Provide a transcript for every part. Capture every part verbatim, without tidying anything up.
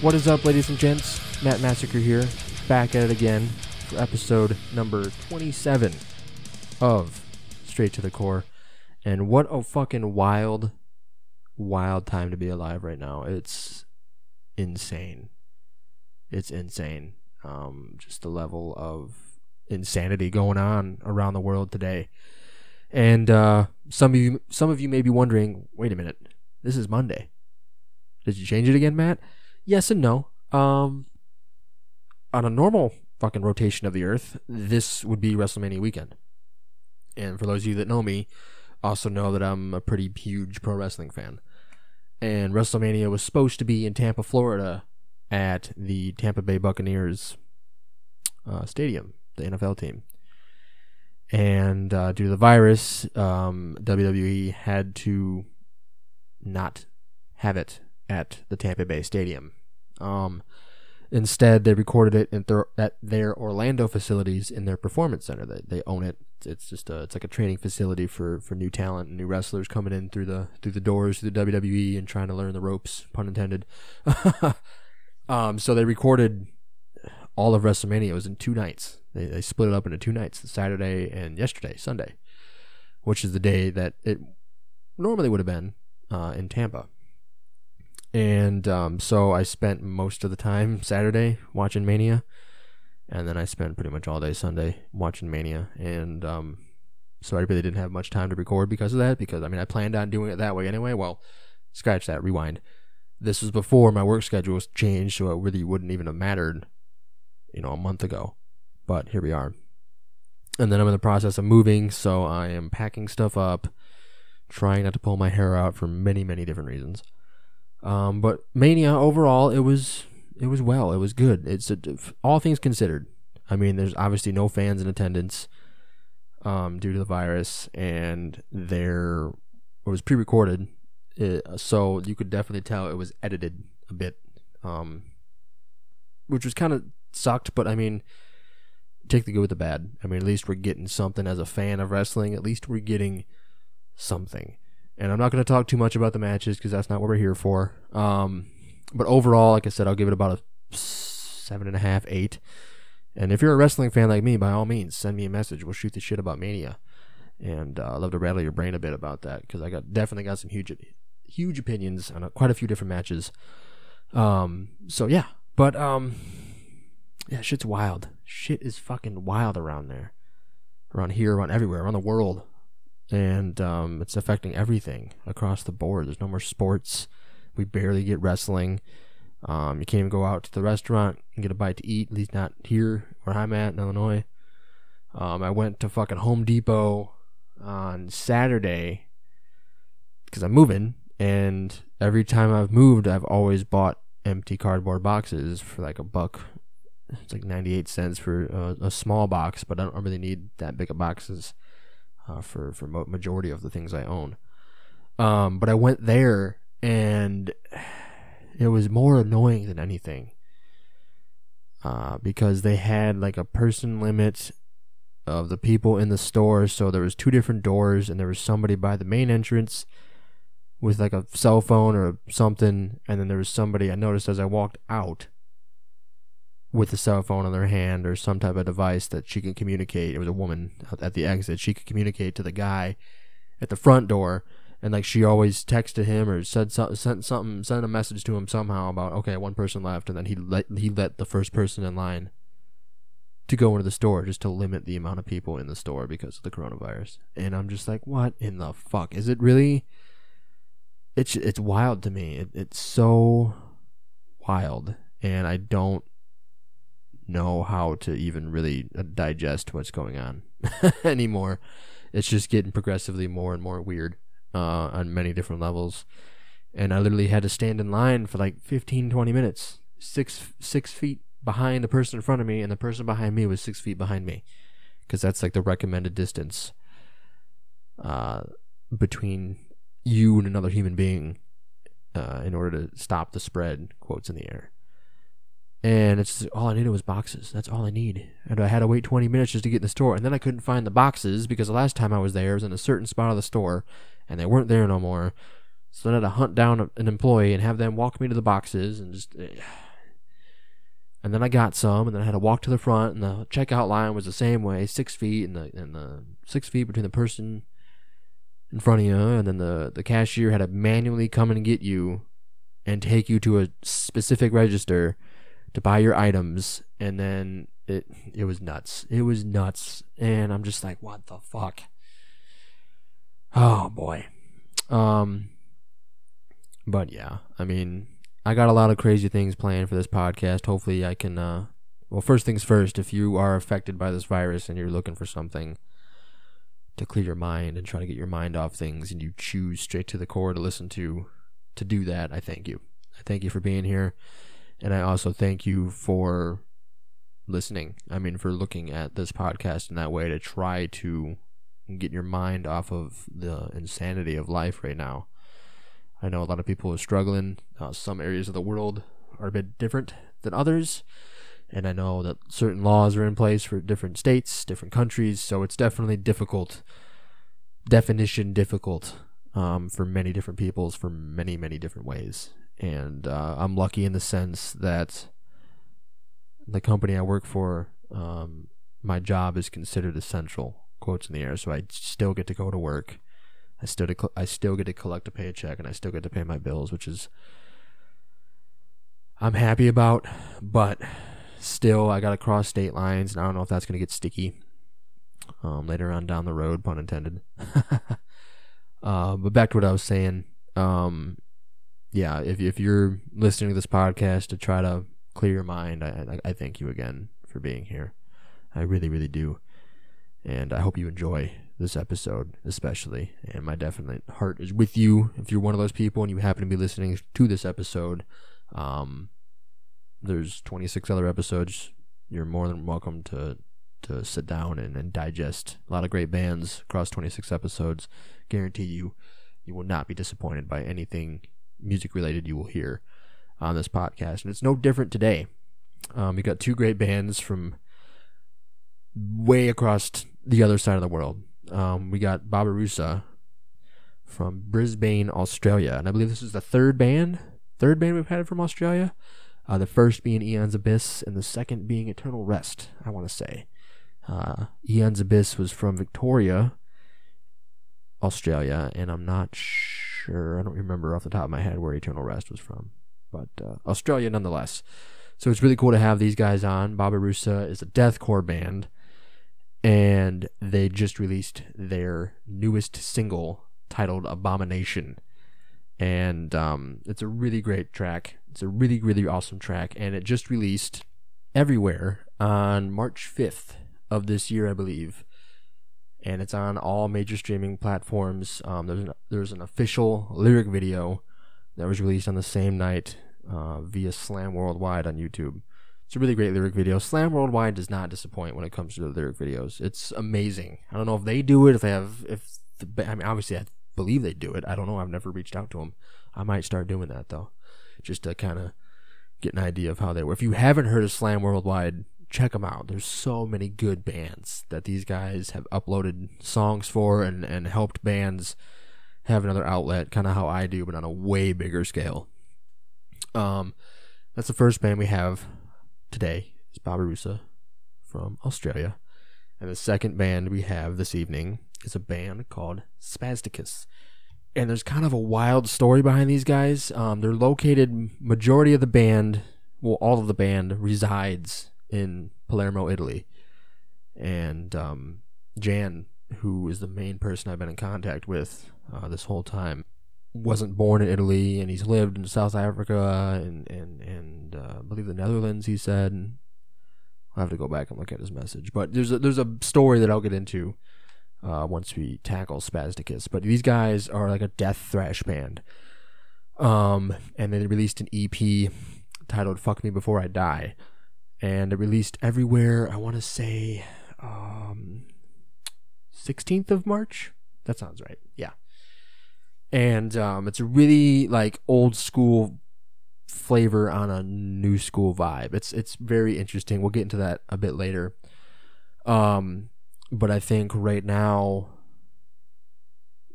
What is up, ladies and gents? Matt Massacre here, back at it again for episode number twenty-seven of Straight to the Core. And what a fucking wild, wild time to be alive right now. It's insane. It's insane. Um, just the level of insanity going on around the world today. And uh, some of you, some of you may be wondering, wait a minute, this is Monday. Did you change it again, Matt? Yes and no. Um, on a normal fucking rotation of the Earth, this would be WrestleMania weekend. And for those of you that know me, also know that I'm a pretty huge pro wrestling fan. And WrestleMania was supposed to be in Tampa, Florida, at the Tampa Bay Buccaneers uh, stadium, the N F L team. And uh, due to the virus, um, W W E had to not have it at the Tampa Bay stadium. Um, instead, they recorded it in th- at their Orlando facilities in their performance center. They they own it. It's just a, it's like a training facility for, for new talent and new wrestlers coming in through the through the doors to the W W E and trying to learn the ropes, pun intended. um, so they recorded all of WrestleMania. It was in two nights. They they split it up into two nights: Saturday and yesterday, Sunday, which is the day that it normally would have been uh, in Tampa. And um, so I spent most of the time Saturday watching Mania, and then I spent pretty much all day Sunday watching Mania. And um, so I really didn't have much time to record because of that, because, I mean, I planned on doing it that way anyway. Well, scratch that, rewind. This was before my work schedule was changed, so it really wouldn't even have mattered, you know, a month ago. But here we are. And then I'm in the process of moving, so I am packing stuff up, trying not to pull my hair out for many, many different reasons. Um, but Mania overall, it was it was well, it was good. It's a, all things considered. I mean, there's obviously no fans in attendance um, due to the virus, and there it was pre-recorded, it, so you could definitely tell it was edited a bit, um, which was kind of sucked. But I mean, take the good with the bad. I mean, at least we're getting something as a fan of wrestling. At least we're getting something. And I'm not going to talk too much about the matches because that's not what we're here for. Um, but overall, like I said, I'll give it about a seven and a half, eight. And if you're a wrestling fan like me, by all means, send me a message. We'll shoot the shit about Mania, and uh, I'd love to rattle your brain a bit about that because I got definitely got some huge, huge opinions on a, quite a few different matches. Um, so yeah, but um, yeah, shit's wild. Shit is fucking wild around there, around here, around everywhere, around the world. And um, it's affecting everything across the board. There's no more sports. We barely get wrestling. Um, you can't even go out to the restaurant and get a bite to eat, at least not here where I'm at in Illinois. Um, I went to fucking Home Depot on Saturday because I'm moving. And every time I've moved, I've always bought empty cardboard boxes for like a buck. It's like ninety-eight cents for a, a small box, but I don't really need that big of boxes. Uh, for for majority of the things I own, um, but I went there and it was more annoying than anything uh, because they had like a person limit of the people in the store, so there was two different doors and there was somebody by the main entrance with like a cell phone or something, and then there was somebody I noticed as I walked out with a cell phone in their hand or some type of device that she can communicate. It was a woman at the exit. She could communicate to the guy at the front door, and like she always texted him or said something, sent something, sent a message to him somehow about, okay, one person left, and then he let he let the first person in line to go into the store just to limit the amount of people in the store because of the coronavirus. And I'm just like, what in the fuck? Is it really? It's it's wild to me. It, it's so wild, and I don't know how to even really digest what's going on anymore. It's just getting progressively more and more weird uh, on many different levels. And I literally had to stand in line for like fifteen, twenty minutes, six, six feet behind the person in front of me, and the person behind me was six feet behind me because that's like the recommended distance uh, between you and another human being uh, in order to stop the spread, quotes in the air. And it's all I needed was boxes. That's all I need. And I had to wait twenty minutes just to get in the store. And then I couldn't find the boxes because the last time I was there, it was in a certain spot of the store, and they weren't there no more. So then I had to hunt down an employee and have them walk me to the boxes. And just, And then I got some, and then I had to walk to the front, and the checkout line was the same way, six feet, and the and the six feet between the person in front of you, and then the, the cashier had to manually come and get you and take you to a specific register to buy your items, and then it it was nuts. It was nuts, and I'm just like, what the fuck? Oh, boy. Um, but, yeah, I mean... I got a lot of crazy things planned for this podcast. Hopefully I can, uh, well, first things first, if you are affected by this virus and you're looking for something to clear your mind and try to get your mind off things, and you choose Straight to the Core to listen to, to do that, I thank you. I thank you for being here. And I also thank you for listening. I mean, for looking at this podcast in that way to try to get your mind off of the insanity of life right now. I know a lot of people are struggling. Uh, some areas of the world are a bit different than others. And I know that certain laws are in place for different states, different countries. So it's definitely difficult. Definition difficult um, for many different peoples for many, many different ways. And uh, I'm lucky in the sense that the company I work for, um, my job is considered essential. Quotes in the air. So I still get to go to work. I still, to, I still get to collect a paycheck, and I still get to pay my bills, which is I'm happy about, but still I got to cross state lines, and I don't know if that's going to get sticky um, later on down the road, pun intended. uh, but back to what I was saying, um, yeah, if if you're listening to this podcast to try to clear your mind, I, I, I thank you again for being here. I really, really do, and I hope you enjoy this episode especially, and my definite heart is with you if you're one of those people and you happen to be listening to this episode. Um, there's twenty-six other episodes. You're more than welcome to to sit down and, and digest a lot of great bands across twenty-six episodes. Guarantee you you will not be disappointed by anything music related you will hear on this podcast, and it's no different today. Um, we got two great bands from way across the other side of the world. Um, we got Babirusa from Brisbane, Australia, and I believe this is the third band, third band we've had from Australia. Uh, the first being Eons Abyss, and the second being Eternal Rest. I want to say, uh, Eons Abyss was from Victoria, Australia, and I'm not sure. I don't remember off the top of my head where Eternal Rest was from, but uh, Australia nonetheless. So it's really cool to have these guys on. Babirusa is a deathcore band, and they just released their newest single titled Abomination, and um, it's a really great track. It's a really, really awesome track, and it just released everywhere on March fifth of this year, I believe, and it's on all major streaming platforms. Um, there's an, there's an official lyric video that was released on the same night uh, via Slam Worldwide on YouTube. It's a really great lyric video. Slam Worldwide does not disappoint when it comes to the lyric videos. It's amazing. I don't know if they do it, if they have, if the, I mean, obviously I believe they do it. I don't know. I've never reached out to them. I might start doing that though, just to kind of get an idea of how they were. If you haven't heard of Slam Worldwide, check them out. There's so many good bands that these guys have uploaded songs for, and, and helped bands have another outlet, kind of how I do, but on a way bigger scale. Um, that's the first band we have today is Babirusa from Australia, and the second band we have this evening is a band called Spasticus, and there's kind of a wild story behind these guys. Um, they're located, majority of the band, well, all of the band resides in Palermo, Italy, and um, Jan, who is the main person I've been in contact with uh, this whole time, wasn't born in Italy, and he's lived in South Africa and and and uh, I believe the Netherlands. He said, and I'll have to go back and look at his message. But there's a, there's a story that I'll get into uh, once we tackle Spasticus. But these guys are like a death thrash band, um, and they released an E P titled "Fuck Me Before I Die," and it released everywhere. I want to say um, sixteenth of March. That sounds right. Yeah. And um, it's a really like old school flavor on a new school vibe. It's it's very interesting. We'll get into that a bit later. Um, but I think right now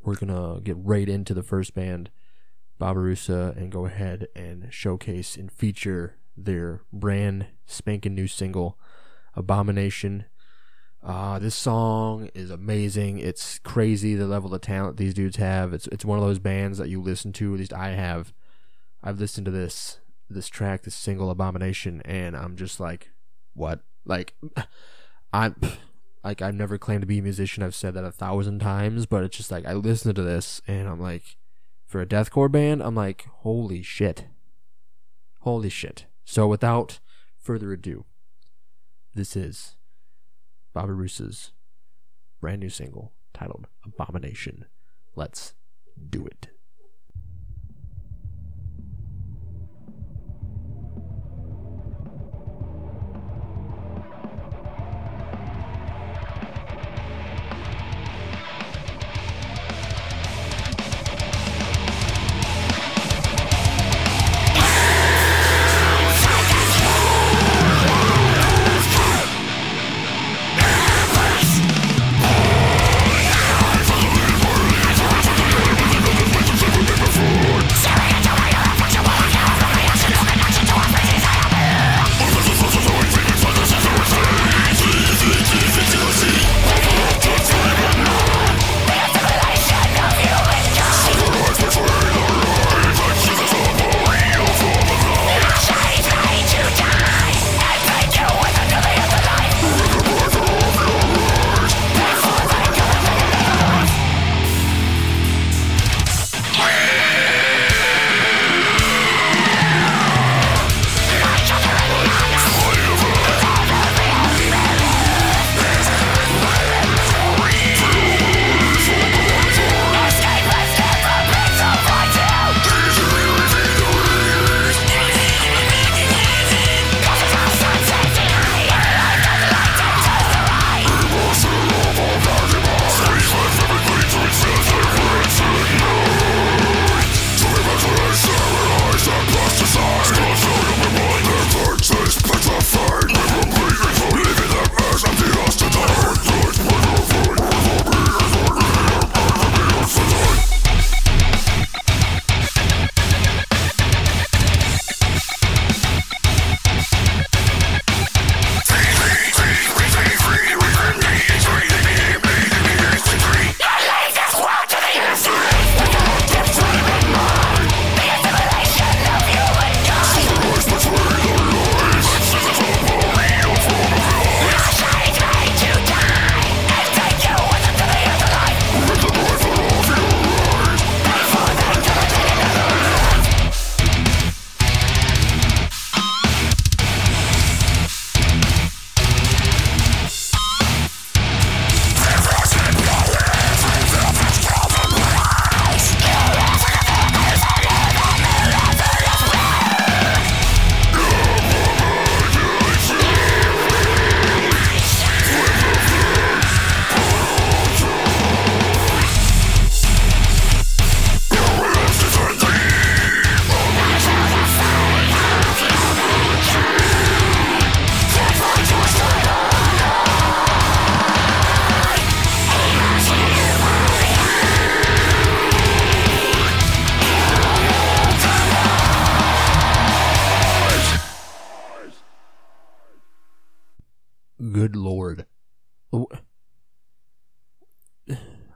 we're gonna get right into the first band, Babirusa, and go ahead and showcase and feature their brand spanking new single, Abomination. Uh, this song is amazing. It's crazy the level of talent these dudes have. It's it's one of those bands that you listen to, at least I have. I've listened to this this track, this single, Abomination, and I'm just like, what? Like, I'm like I've never claimed to be a musician. I've said that a thousand times, but it's just like I listened to this and I'm like, for a deathcore band, I'm like, holy shit, holy shit. So without further ado, this is Babirusa's brand new single titled Abomination. Let's do it.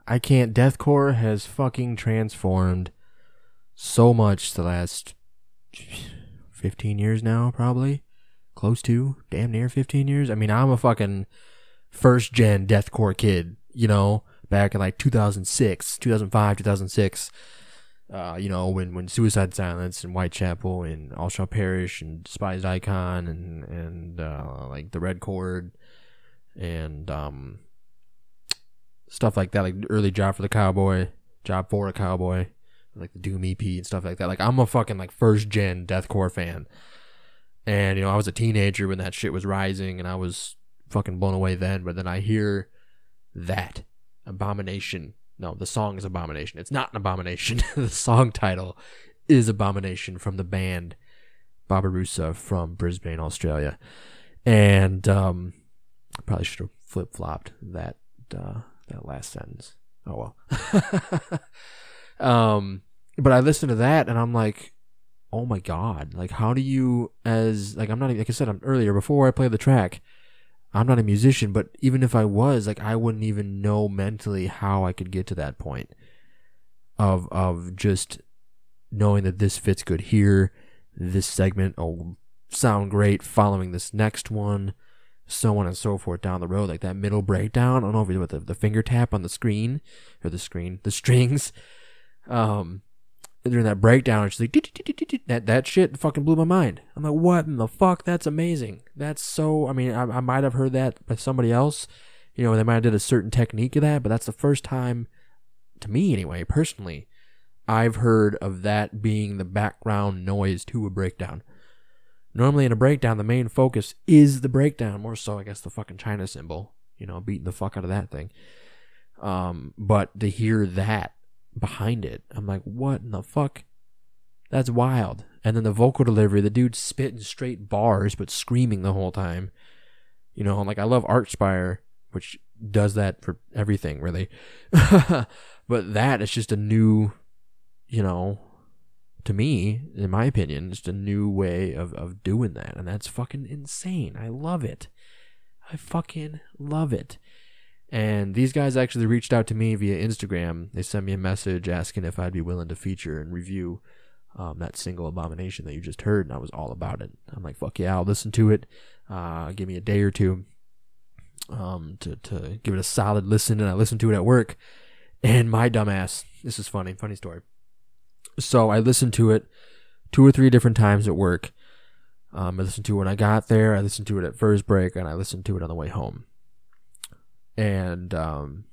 I can't. Deathcore has fucking transformed so much the last fifteen years now, probably. Close to. Damn near fifteen years. I mean, I'm a fucking first-gen deathcore kid, you know, back in like two thousand six, two thousand five, two thousand six. Uh, you know, when, when Suicide Silence and Whitechapel and All Shall Perish and Despised Icon and, and uh, like The Red Chord and... um. Stuff like that, like early Job for the Cowboy, Job for a Cowboy, like the Doom E P and stuff like that. Like, I'm a fucking, like, first-gen deathcore fan. And, you know, I was a teenager when that shit was rising, and I was fucking blown away then. But then I hear that. Abomination. No, the song is Abomination. It's not an abomination. The song title is Abomination from the band Babirusa from Brisbane, Australia. And, um, I probably should have flip-flopped that, uh... that last sentence. Oh well. um, but I listened to that and I'm like, oh my God, like, how do you, as, like, I'm not, like I said I'm earlier, before I play the track, I'm not a musician, but even if I was, like, I wouldn't even know mentally how I could get to that point of, of just knowing that this fits good here, this segment will sound great following this next one, so on and so forth down the road. Like that middle breakdown, I don't know if you do it, the, the finger tap on the screen, or the screen, the strings, um, during that breakdown, it's like, that that shit fucking blew my mind. I'm like, what in the fuck? That's amazing. That's so, I mean, I, I might have heard that by somebody else. You know, they might have did a certain technique of that, but that's the first time, to me anyway, personally, I've heard of that being the background noise to a breakdown. Normally in a breakdown, the main focus is the breakdown, more so, I guess, the fucking China symbol, you know, beating the fuck out of that thing. Um, but to hear that behind it, I'm like, what in the fuck? That's wild. And then the vocal delivery, the dude spitting straight bars but screaming the whole time, you know. I'm like, I love Archspire, which does that for everything really. But that is just a new, you know, to me, in my opinion, just a new way of, of doing that, and that's fucking insane. I love it. I fucking love it. And these guys actually reached out to me via Instagram. They sent me a message asking if I'd be willing to feature and review um, that single Abomination that you just heard, and I was all about it. I'm like, fuck yeah, I'll listen to it. Uh, give me a day or two um, to, to give it a solid listen, and I listened to it at work. And my dumbass, this is funny, funny story. So I listened to it two or three different times at work. Um, I listened to it when I got there, I listened to it at first break, and I listened to it on the way home. And um,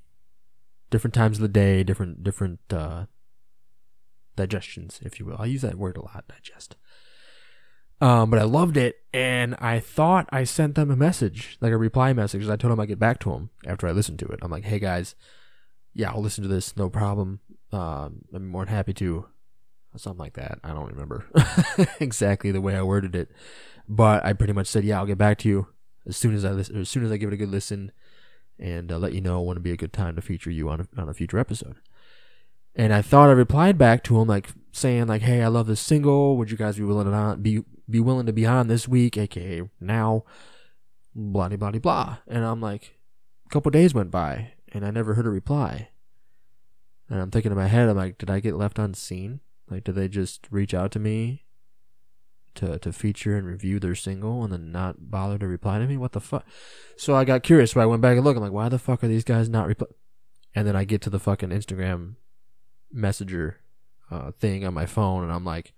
different times of the day, different different uh, digestions, if you will. I use that word a lot, digest. Um, but I loved it, and I thought I sent them a message, like a reply message. I told them I'd get back to them after I listened to it. I'm like, hey guys, yeah, I'll listen to this, no problem. Uh, I'm more than happy to, or something like that. I don't remember exactly the way I worded it, but I pretty much said, yeah, I'll get back to you as soon as I listen, or as soon as I give it a good listen. And I'll let you know when it'd be a good time to feature you on a, on a future episode. And I thought I replied back to him, like, saying, like, hey, I love this single. Would you guys be willing to on, be be willing to be on this week, aka now? Blah blah blah blah. And I'm like, a couple days went by, and I never heard a reply. And I'm thinking in my head, I'm like, did I get left unseen? Like, did they just reach out to me to to feature and review their single and then not bother to reply to me? What the fuck? So I got curious, so I went back and looked. I'm like, why the fuck are these guys not reply? And then I get to the fucking Instagram messenger uh, thing on my phone, and I'm like,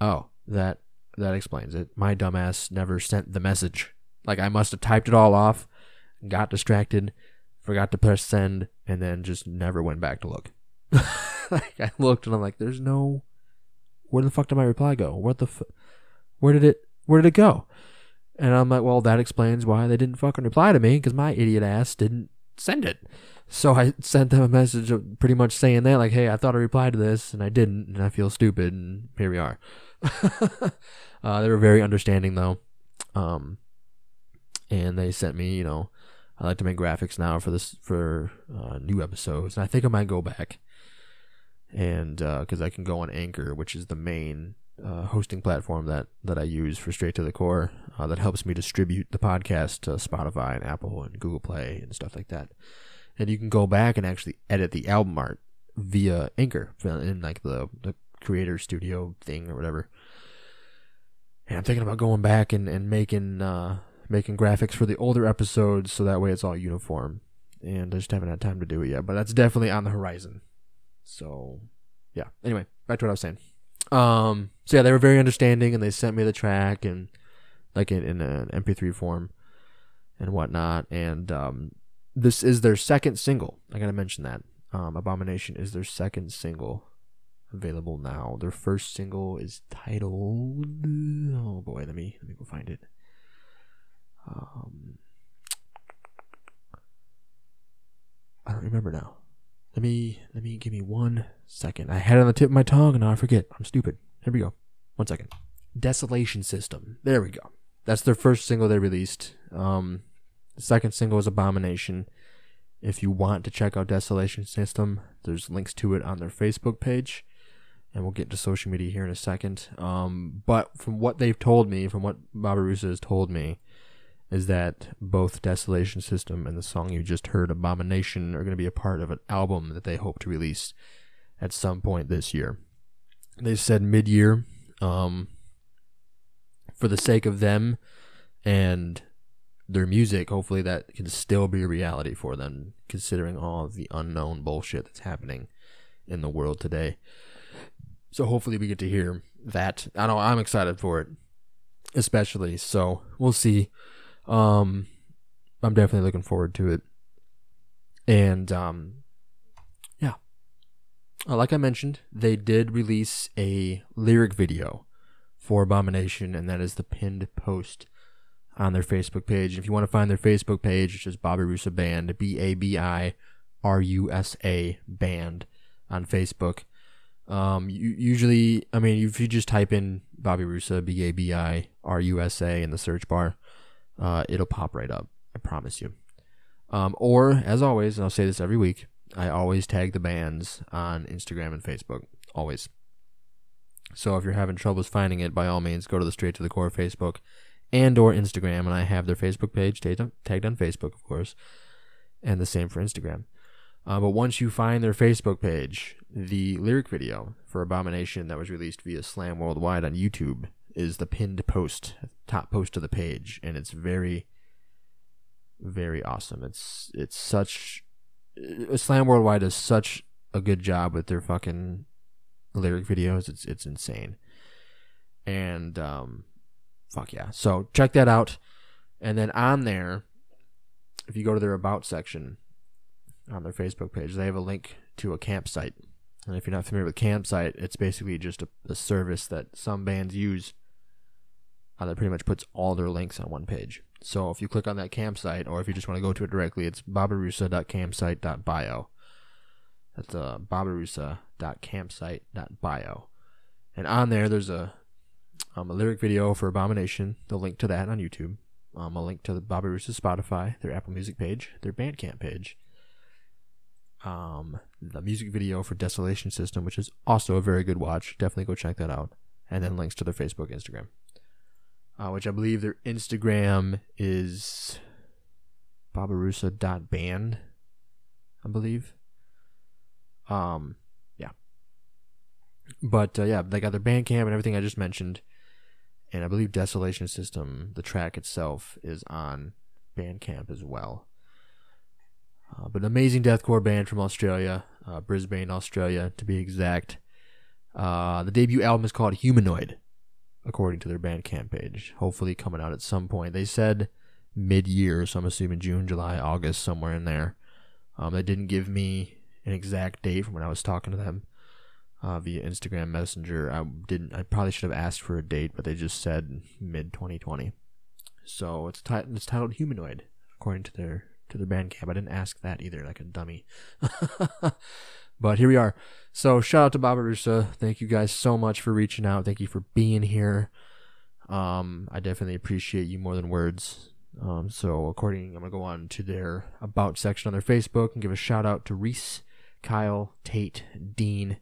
oh, that that explains it. My dumbass never sent the message. Like, I must have typed it all off, got distracted, forgot to press send, and then just never went back to look. Like, I looked, and I'm like, there's no... Where the fuck did my reply go? What the fu- Where did it Where did it go? And I'm like, well, that explains why they didn't fucking reply to me, because my idiot ass didn't send it. So I sent them a message pretty much saying that, like, hey, I thought I replied to this, and I didn't, and I feel stupid, and here we are. uh, they were very understanding, though. Um, and they sent me, you know, I like to make graphics now for this for uh, new episodes, and I think I might go back. And because uh, I can go on Anchor, which is the main uh, hosting platform that, that I use for Straight to the Core, uh, that helps me distribute the podcast to Spotify and Apple and Google Play and stuff like that. And you can go back and actually edit the album art via Anchor in like the, the creator studio thing or whatever. And I'm thinking about going back and, and making uh, making graphics for the older episodes, so that way it's all uniform. And I just haven't had time to do it yet, but that's definitely on the horizon. So, yeah. Anyway, back to what I was saying. Um, so, yeah, they were very understanding, and they sent me the track, and like in, in an M P three form and whatnot. And um, this is their second single. I got to mention that. Um, Abomination is their second single available now. Their first single is titled... Oh, boy, let me, let me go find it. Um, I don't remember now. Let me, let me, give me one second. I had it on the tip of my tongue, and now I forget. I'm stupid. Here we go. One second. Desolation System. There we go. That's their first single they released. Um, the second single is Abomination. If you want to check out Desolation System, there's links to it on their Facebook page. and we'll get to social media here in a second. Um, but from what they've told me, from what Babirusa has told me, is that both Desolation System and the song you just heard, Abomination, are going to be a part of an album that they hope to release at some point this year. They said mid-year. Um, for the sake of them and their music, hopefully that can still be a reality for them, considering all of the unknown bullshit that's happening in the world today. So hopefully we get to hear that. I know I'm excited for it, especially. So we'll see. Um, I'm definitely looking forward to it. And um, yeah, uh, like I mentioned, they did release a lyric video for Abomination, and that is the pinned post on their Facebook page. If you want to find their Facebook page, it's just Babirusa Band, B A B I R U S A Band on Facebook. Um, you, usually, I mean, if you just type in Babirusa, B A B I R U S A in the search bar, uh, it'll pop right up. I promise you. Um, or, as always, and I'll say this every week, I always tag the bands on Instagram and Facebook. Always. So if you're having troubles finding it, by all means, go to the Straight to the Core Facebook and or Instagram, and I have their Facebook page tagged on, tagged on Facebook, of course, and the same for Instagram. Uh, but once you find their Facebook page, the lyric video for Abomination that was released via Slam Worldwide on YouTube is the pinned post, top post of the page, and it's very, very awesome. It's it's such... Slam Worldwide does such a good job with their fucking lyric videos. It's, it's insane. And, um... fuck yeah. So check that out. And then on there, if you go to their About section on their Facebook page, they have a link to a campsite. And if you're not familiar with campsite, it's basically just a, a service that some bands use uh, that pretty much puts all their links on one page. So if you click on that campsite, or if you just want to go to it directly, it's babirusa dot campsite dot bio. That's uh, babirusa dot campsite dot bio. And on there, there's a Um, a lyric video for Abomination, the link to that on YouTube, um, a link to the Babirusa Spotify, their Apple Music page, their Bandcamp page, um, the music video for Desolation System, which is also a very good watch. Definitely go check that out. And then links to their Facebook, Instagram, uh, which I believe their Instagram is babirusa dot band, I believe. Um, yeah. But uh, yeah, they got their Bandcamp and everything I just mentioned. And I believe Desolation System, the track itself, is on Bandcamp as well. Uh, but an amazing deathcore band from Australia, uh, Brisbane, Australia, to be exact. Uh, the debut album is called Humanoid, according to their Bandcamp page. Hopefully coming out at some point. They said mid-year, so I'm assuming June, July, August, somewhere in there. Um, they didn't give me an exact date from when I was talking to them. Uh, via Instagram Messenger. I didn't. I probably should have asked for a date, but they just said mid twenty twenty. So it's t- it's titled Humanoid, according to their to their Bandcamp. I didn't ask that either, like a dummy. But here we are. So shout out to Babirusa. Thank you guys so much for reaching out. Thank you for being here. Um, I definitely appreciate you more than words. Um, so according, I'm gonna go on to their About section on their Facebook and give a shout out to Reese, Kyle, Tate, Dean,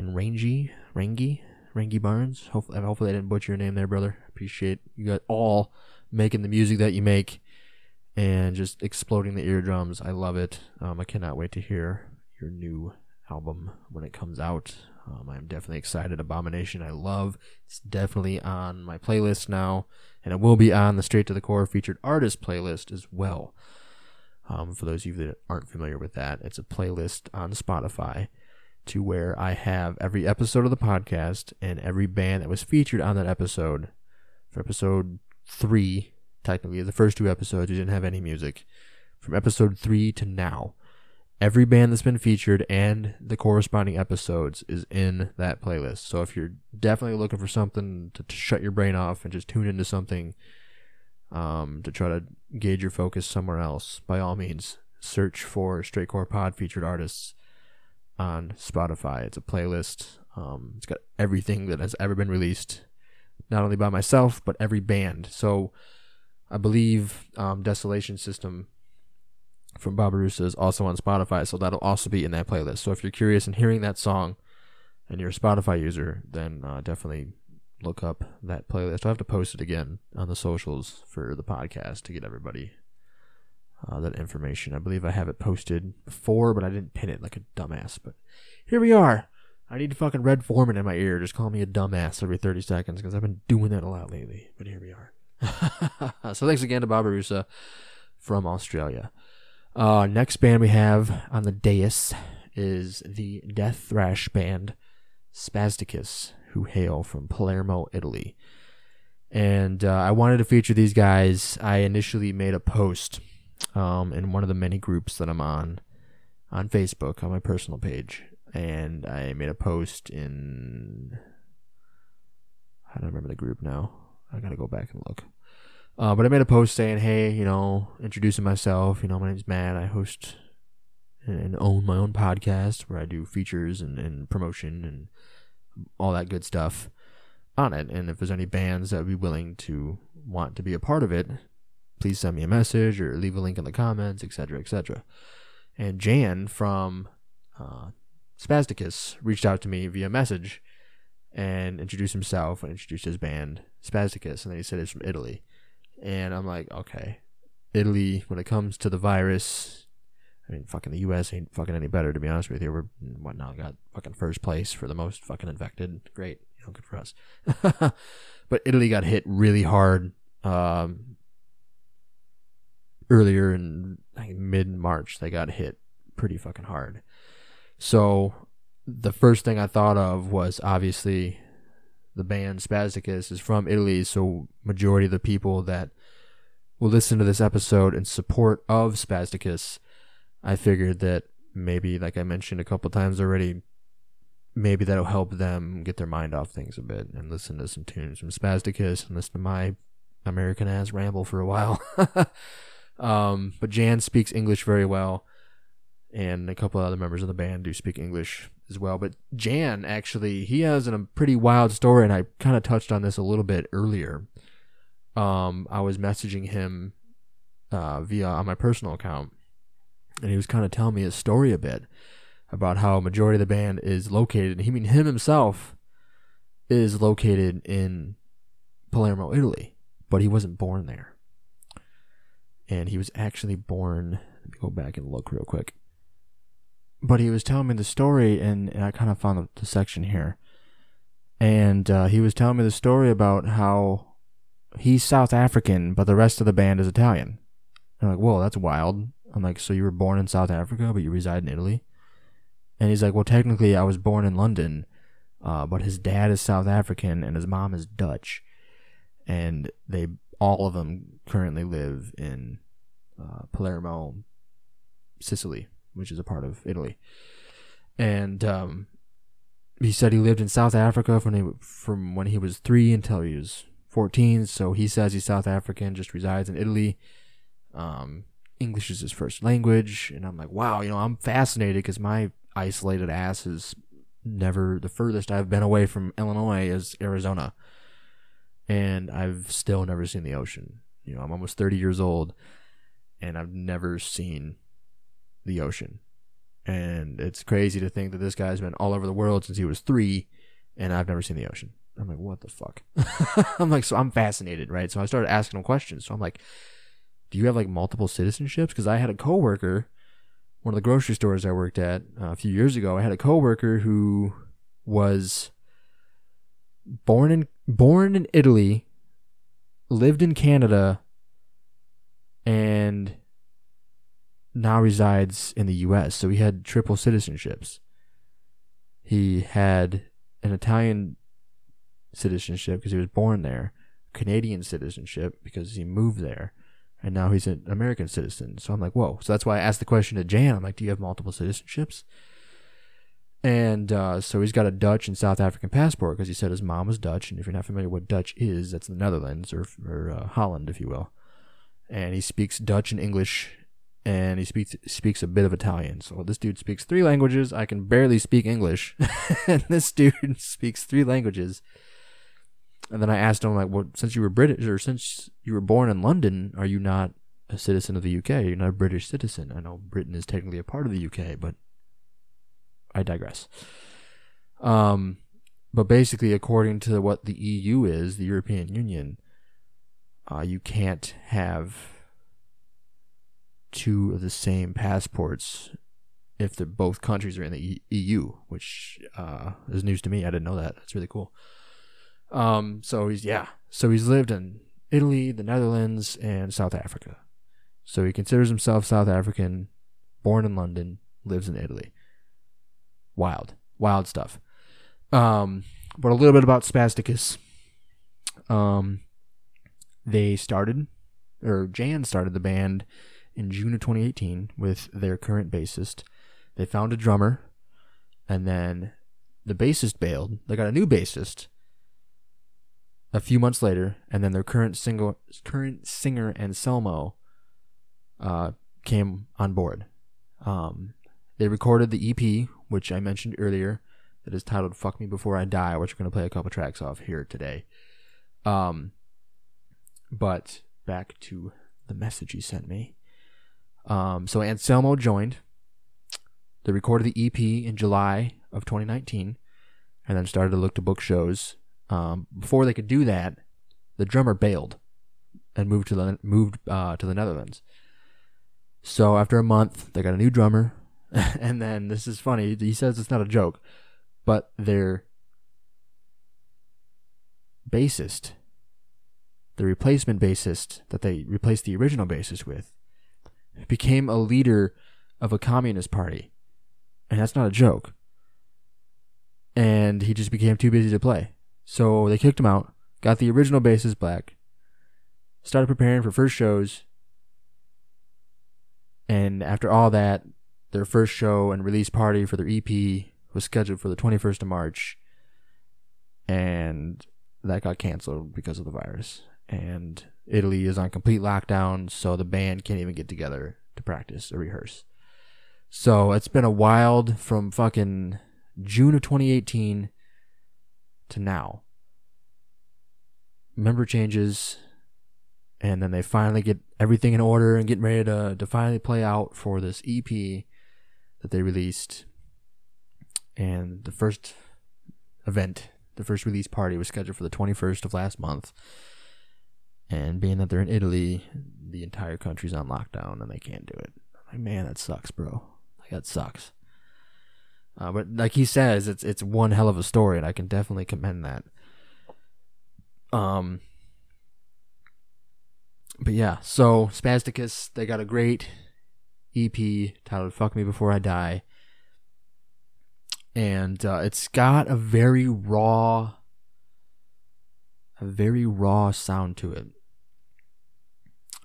and Rangi, Rangi, Rangi Barnes. Hopefully, hopefully I didn't butcher your name there, brother. Appreciate you guys all making the music that you make and just exploding the eardrums. I love it. Um, I cannot wait to hear your new album when it comes out. Um, I'm definitely excited. Abomination, I love. It's definitely on my playlist now, and it will be on the Straight to the Core featured artist playlist as well. Um, for those of you that aren't familiar with that, it's a playlist on Spotify to where I have every episode of the podcast and every band that was featured on that episode. For episode three, technically the first two episodes, we didn't have any music. From episode three to now, every band that's been featured and the corresponding episodes is in that playlist. So if you're definitely looking for something to, to shut your brain off and just tune into something um, to try to gauge your focus somewhere else, by all means, search for Straight Core Pod Featured Artists on Spotify. It's a playlist. Um, it's got everything that has ever been released, not only by myself, but every band. So I believe um, Desolation System from Babirusa is also on Spotify, so that'll also be in that playlist. So if you're curious in hearing that song, and you're a Spotify user, then uh, definitely look up that playlist. I'll have to post it again on the socials for the podcast to get everybody uh, that information. I believe I have it posted before, but I didn't pin it like a dumbass. But here we are. I need fucking Red Foreman in my ear. Just call me a dumbass every thirty seconds because I've been doing that a lot lately. But here we are. So thanks again to Babirusa from Australia. Uh, next band we have on the dais is the death thrash band Spasticus, who hail from Palermo, Italy. And uh, I wanted to feature these guys. I initially made a post um, in one of the many groups that I'm on on Facebook, on my personal page. And I made a post in... I don't remember the group now. I gotta go back and look. Uh, but I made a post saying, hey, you know, introducing myself. You know, my name's Matt. I host and own my own podcast where I do features and, and promotion and all that good stuff on it. And if there's any bands that would be willing to want to be a part of it, please send me a message or leave a link in the comments, et cetera, et cetera. And Jan from uh, Spasticus reached out to me via message and introduced himself and introduced his band Spasticus, and then he said it's from Italy. And I'm like, okay, Italy, when it comes to the virus, I mean, fucking the U S ain't fucking any better, to be honest with you. We're, what now, got fucking first place for the most fucking infected. Great. You know, good for us. But Italy got hit really hard um, earlier in like, mid-March. They got hit pretty fucking hard. So the first thing I thought of was, obviously, the band Spasticus is from Italy, so majority of the people that will listen to this episode in support of Spasticus, I figured that maybe, like I mentioned a couple times already, maybe that'll help them get their mind off things a bit and listen to some tunes from Spasticus and listen to my American-ass ramble for a while. um, but Jan speaks English very well, and a couple of other members of the band do speak English as well. But Jan, actually, he has a pretty wild story, and I kind of touched on this a little bit earlier. Um, I was messaging him uh, via on my personal account, and he was kind of telling me his story a bit about how a majority of the band is located. He mean him himself is located in Palermo, Italy, but he wasn't born there. And he was actually born. Let me go back and look real quick. But he was telling me the story, and, and I kind of found the, the section here. And uh, he was telling me the story about how he's South African, but the rest of the band is Italian. And I'm like, whoa, that's wild. I'm like, so you were born in South Africa, but you reside in Italy? And he's like, well, technically, I was born in London, uh, but his dad is South African, and his mom is Dutch. And they, all of them currently live in uh, Palermo, Sicily, which is a part of Italy. And um, he said he lived in South Africa from, he, from when he was three until he was fourteen. So he says he's South African, just resides in Italy. Um... English is his first language, and I'm like, wow, you know, I'm fascinated because my isolated ass is never, the furthest I've been away from Illinois is Arizona, and I've still never seen the ocean. You know, I'm almost thirty years old, and I've never seen the ocean, and it's crazy to think that this guy's been all over the world since he was three, and I've never seen the ocean. I'm like, what the fuck? I'm like, so I'm fascinated, right? So I started asking him questions. So I'm like, do you have like multiple citizenships? Because I had a coworker, one of the grocery stores I worked at uh, a few years ago. I had a coworker who was born in born in Italy, lived in Canada, and now resides in the U S. So he had triple citizenships. He had an Italian citizenship because he was born there, Canadian citizenship because he moved there. And now he's an American citizen. So I'm like, whoa. So that's why I asked the question to Jan. I'm like, do you have multiple citizenships? And uh, so he's got a Dutch and South African passport because he said his mom was Dutch. And if you're not familiar with what Dutch is, that's the Netherlands or, or uh, Holland, if you will. And he speaks Dutch and English. And he speaks speaks a bit of Italian. So this dude speaks three languages. I can barely speak English. And this dude speaks three languages. And then I asked him, like, well, since you were British, or since you were born in London, are you not a citizen of the U K? You're not a British citizen. I know Britain is technically a part of the U K, but I digress. Um, but basically, according to what the E U is, the European Union, uh, you can't have two of the same passports if the both countries are in the e- EU, which uh, is news to me. I didn't know that. That's really cool. Um, so he's yeah. So he's lived in Italy, the Netherlands, and South Africa. So he considers himself South African, born in London, lives in Italy. Wild, wild stuff. Um, but a little bit about Spasticus. Um, they started, or Jan started the band in June of twenty eighteen with their current bassist. They found a drummer, and then the bassist bailed. They got a new bassist a few months later, and then their current single, current singer Anselmo uh, came on board. Um, they recorded the E P, which I mentioned earlier, that is titled Fuck Me Before I Die, which we're going to play a couple tracks off here today. Um, but back to the message you sent me. Um, so Anselmo joined. They recorded the E P in July of twenty nineteen, and then started to look to book shows. Um, before they could do that, the drummer bailed and moved to the moved uh, to the Netherlands. So after a month, they got a new drummer, and then this is funny. He says it's not a joke, but their bassist, the replacement bassist that they replaced the original bassist with, became a leader of a communist party, and that's not a joke. And he just became too busy to play, so they kicked him out. Got the original bassist back, started preparing for first shows, and after all that, their first show and release party for their E P was scheduled for the twenty-first of March, and that got canceled because of the virus. And Italy is on complete lockdown, so the band can't even get together to practice or rehearse. So it's been a wild from fucking June of twenty eighteen to now. Member changes, and then they finally get everything in order and getting ready to, to finally play out for this E P that they released. And the first event, the first release party, was scheduled for the twenty-first of last month. And being that they're in Italy, the entire country's on lockdown and they can't do it. Like, man, that sucks, bro. Like, that sucks. Uh, but like he says, it's it's one hell of a story, and I can definitely commend that. Um. But yeah, so Spasticus, they got a great E P titled "Fuck Me Before I Die," and uh, it's got a very raw, a very raw sound to it.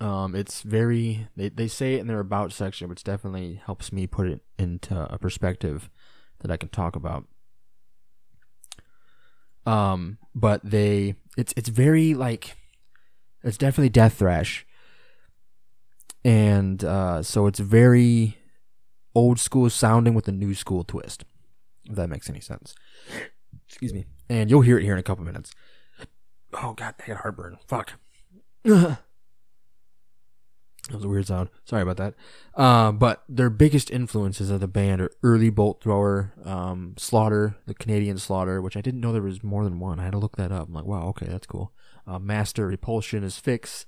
Um, it's very, they, they say it in their about section, which definitely helps me put it into a perspective that I can talk about. Um, but they, it's, it's very like, it's definitely death thrash. And, uh, so it's very old school sounding with a new school twist, if that makes any sense. Excuse me. And you'll hear it here in a couple minutes. Oh god, I got heartburn. Fuck. That was a weird sound. Sorry about that. Uh, but their biggest influences of the band are early Bolt Thrower, um, Slaughter, the Canadian Slaughter, which I didn't know there was more than one. I had to look that up. I'm like, wow, okay, that's cool. Uh, Master, Repulsion is Fix,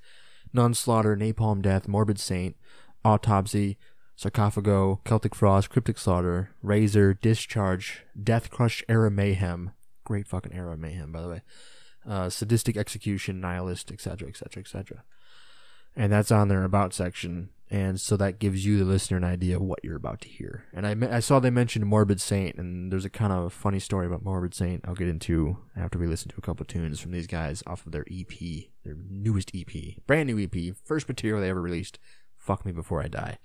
Nun Slaughter, Napalm Death, Morbid Saint, Autopsy, Sarcophago, Celtic Frost, Cryptic Slaughter, Razor, Discharge, Death Crush era Mayhem. Great fucking era Mayhem, by the way. Uh, sadistic Execution, Nihilist, etc, etc, et cetera. And that's on their about section, and so that gives you, the listener, an idea of what you're about to hear. And I, me- I saw they mentioned Morbid Saint, and there's a kind of funny story about Morbid Saint I'll get into after we listen to a couple of tunes from these guys off of their E P, their newest E P, brand new E P, first material they ever released, Fuck Me Before I Die.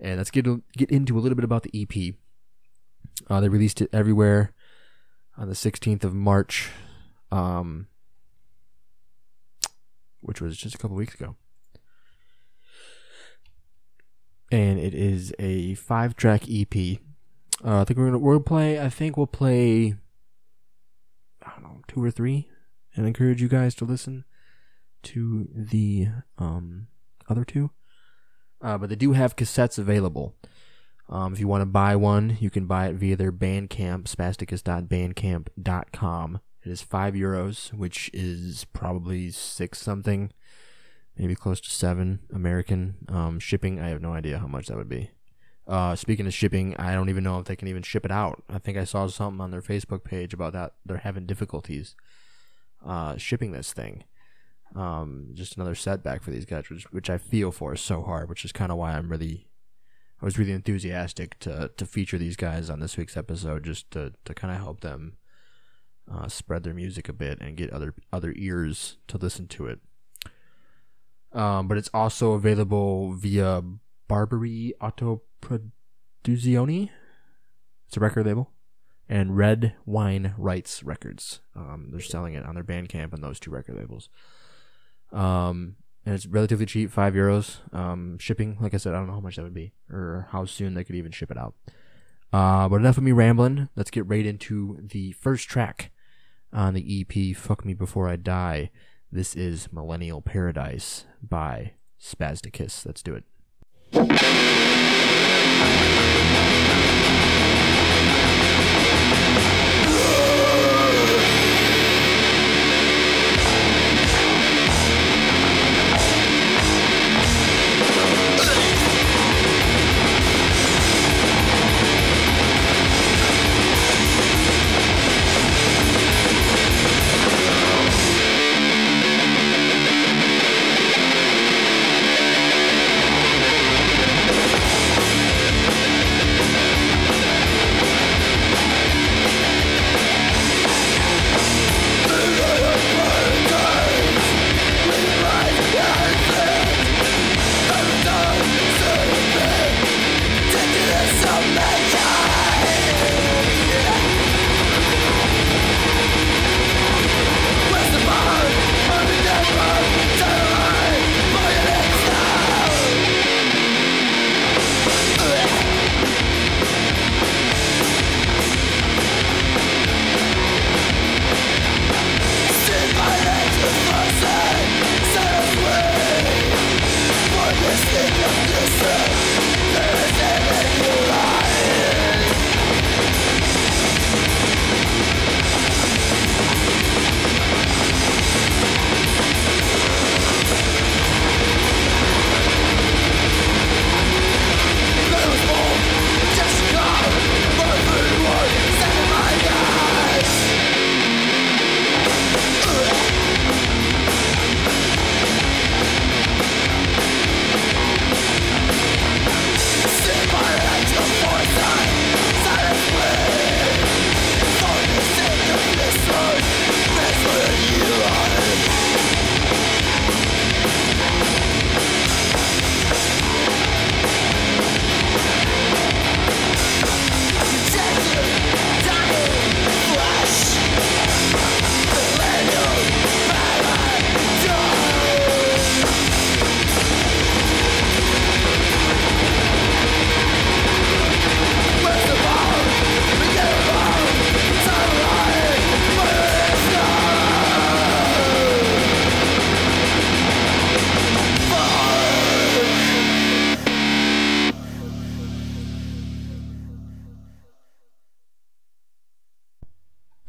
And let's get, get into a little bit about the E P. Uh, they released it everywhere on the sixteenth of March, Um, which was just a couple weeks ago, and it is a five-track E P. Uh, I think we're gonna we'll play. I think we'll play. I don't know, two or three, and encourage you guys to listen to the um other two. Uh, but they do have cassettes available. Um, if you want to buy one, you can buy it via their Bandcamp, spasticus dot bandcamp dot com. It is five euros, which is probably six something, maybe close to seven American. Um, shipping, I have no idea how much that would be. Uh, speaking of shipping, I don't even know if they can even ship it out. I think I saw something on their Facebook page about that. They're having difficulties uh, shipping this thing. Um, just another setback for these guys, which, which I feel for is so hard, which is kind of why I'm really... I was really enthusiastic to to feature these guys on this week's episode, just to, to kind of help them uh, spread their music a bit and get other other ears to listen to it. Um, but it's also available via Barbary Autoproduzioni. It's a record label. And Red Wine Rights Records. Um, they're selling it on their Bandcamp and those two record labels. Um, and it's relatively cheap, five euros. Um, shipping, like I said, I don't know how much that would be or how soon they could even ship it out. Uh, but enough of me rambling. Let's get right into the first track on the E P, Fuck Me Before I Die. This is Millennial Paradise by Spasticus. Let's do it.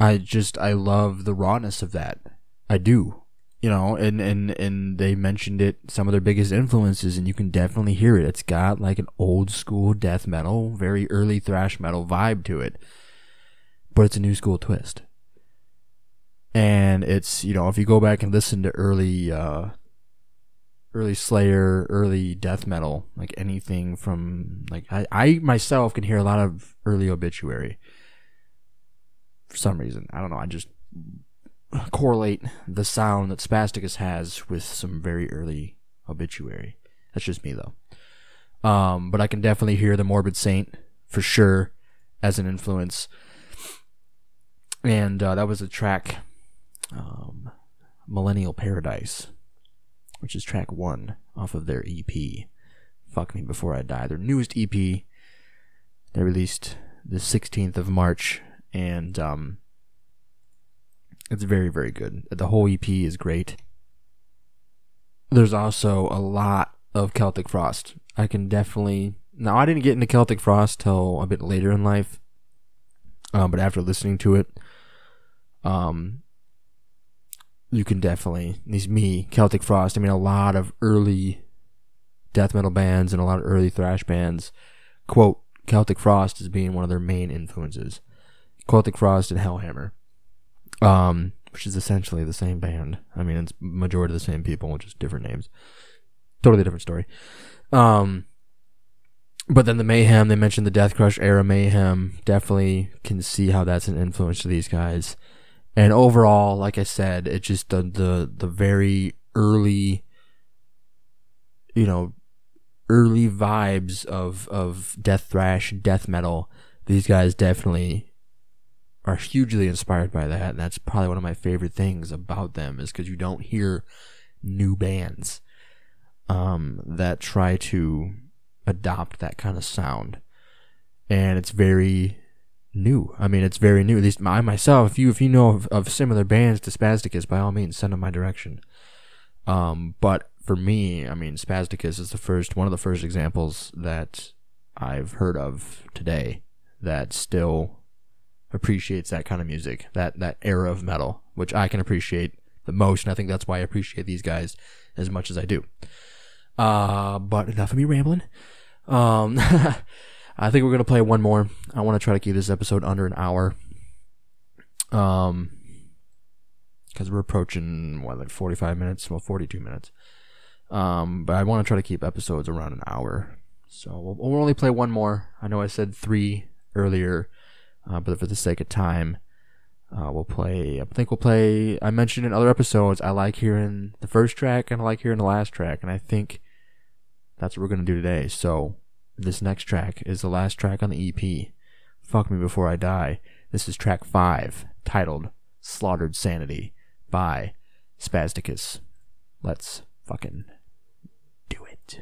I just, I love the rawness of that. I do, you know, and, and, and they mentioned it, some of their biggest influences, and you can definitely hear it. It's got like an old school death metal, very early thrash metal vibe to it, but it's a new school twist. And it's, you know, if you go back and listen to early, uh, early Slayer, early death metal, like anything from, like, I, I myself can hear a lot of early Obituary. For some reason, I don't know, I just correlate the sound that Spasticus has with some very early Obituary. That's just me, though. Um, but I can definitely hear the Morbid Saint, for sure, as an influence. And uh, that was the track um, Millennial Paradise, which is track one off of their E P, Fuck Me Before I Die. Their newest E P, they released the sixteenth of March, and um, it's very, very good. The whole E P is great. There's also a lot of Celtic Frost. I can definitely Now, I didn't get into Celtic Frost till a bit later in life, uh, but after listening to it, um, you can definitely, at least me, Celtic Frost, I mean, a lot of early death metal bands and a lot of early thrash bands quote Celtic Frost as being one of their main influences. Celtic Frost and Hellhammer, um, which is essentially the same band. I mean, it's majority of the same people, just different names. Totally different story. Um, but then the Mayhem, they mentioned the Death Crush era Mayhem. Definitely can see how that's an influence to these guys. And overall, like I said, it's just the the, the very early, you know, early vibes of, of death thrash, death metal. These guys definitely are hugely inspired by that, and that's probably one of my favorite things about them is because you don't hear new bands um, that try to adopt that kind of sound, and it's very new. I mean, it's very new. At least I myself, if you if you know of, of similar bands to Spasticus, by all means, send them my direction. Um, but for me, I mean, Spasticus is the first one of the first examples that I've heard of today that still appreciates that kind of music, that that era of metal, which I can appreciate the most, and I think that's why I appreciate these guys as much as I do. Uh, but enough of me rambling. Um, I think we're gonna play one more. I want to try to keep this episode under an hour. Um, because we're approaching what, like forty-five minutes, well, forty-two minutes. Um, but I want to try to keep episodes around an hour. So we'll, we'll only play one more. I know I said three earlier. Uh, but for the sake of time, uh, we'll play, I think we'll play, I mentioned in other episodes, I like hearing the first track and I like hearing the last track, and I think that's what we're going to do today. So this next track is the last track on the E P, Fuck Me Before I Die. This is track five, titled Slaughtered Sanity by Spasticus. Let's fucking do it.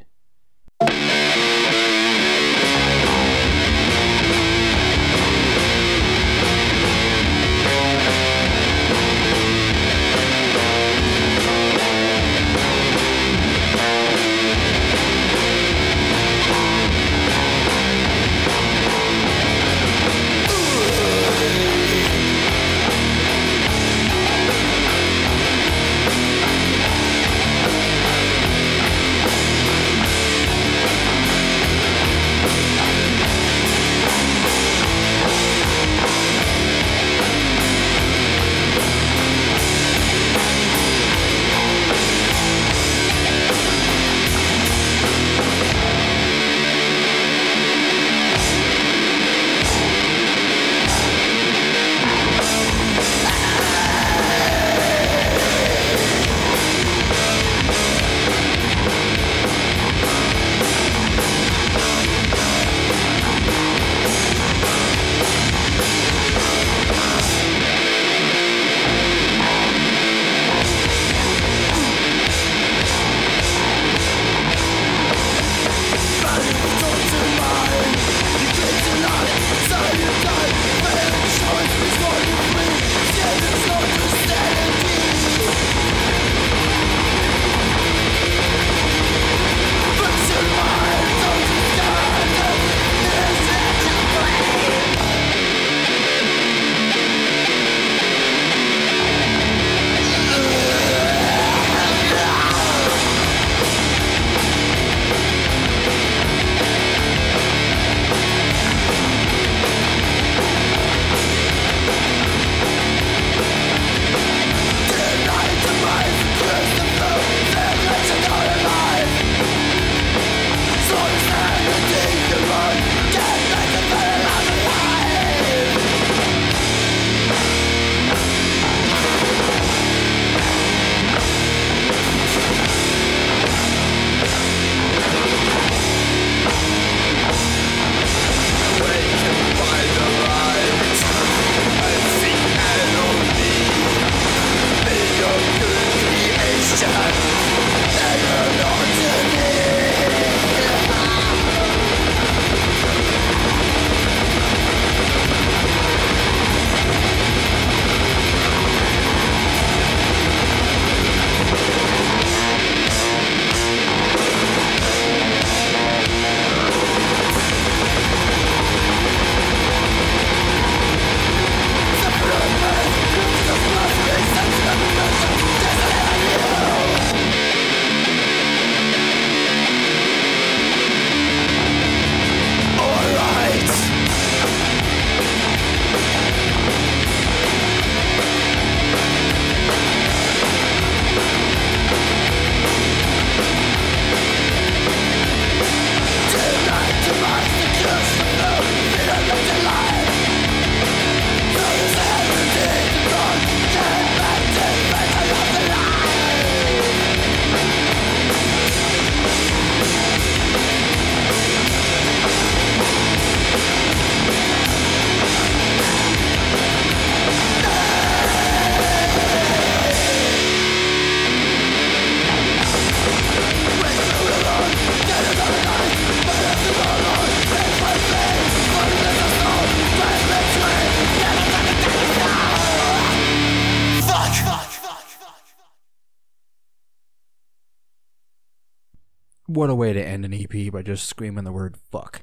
What a way to end an E P by just screaming the word fuck.